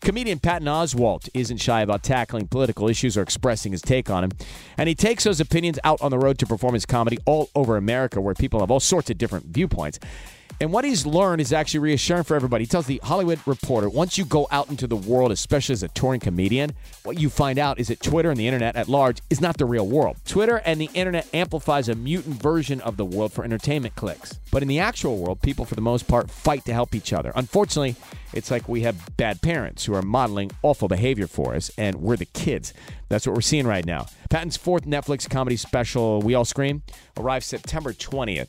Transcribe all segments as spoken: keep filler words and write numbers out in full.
Comedian Patton Oswalt isn't shy about tackling political issues or expressing his take on them. And he takes those opinions out on the road to perform his comedy all over America, where people have all sorts of different viewpoints. And what he's learned is actually reassuring for everybody. He tells The Hollywood Reporter, once you go out into the world, especially as a touring comedian, what you find out is that Twitter and the internet at large is not the real world. Twitter and the internet amplifies a mutant version of the world for entertainment clicks. But in the actual world, people for the most part fight to help each other. Unfortunately, it's like we have bad parents who are modeling awful behavior for us, and we're the kids. That's what we're seeing right now. Patton's fourth Netflix comedy special, We All Scream, arrives September twentieth.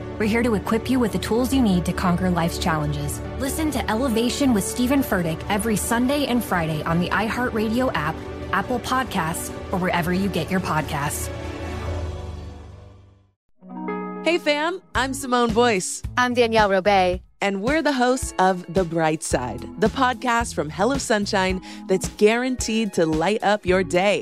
We're here to equip you with the tools you need to conquer life's challenges. Listen to Elevation with Stephen Furtick every Sunday and Friday on the iHeartRadio app, Apple Podcasts, or wherever you get your podcasts. Hey fam, I'm Simone Boyce. I'm Danielle Robay. And we're the hosts of The Bright Side, the podcast from Hello Sunshine that's guaranteed to light up your day.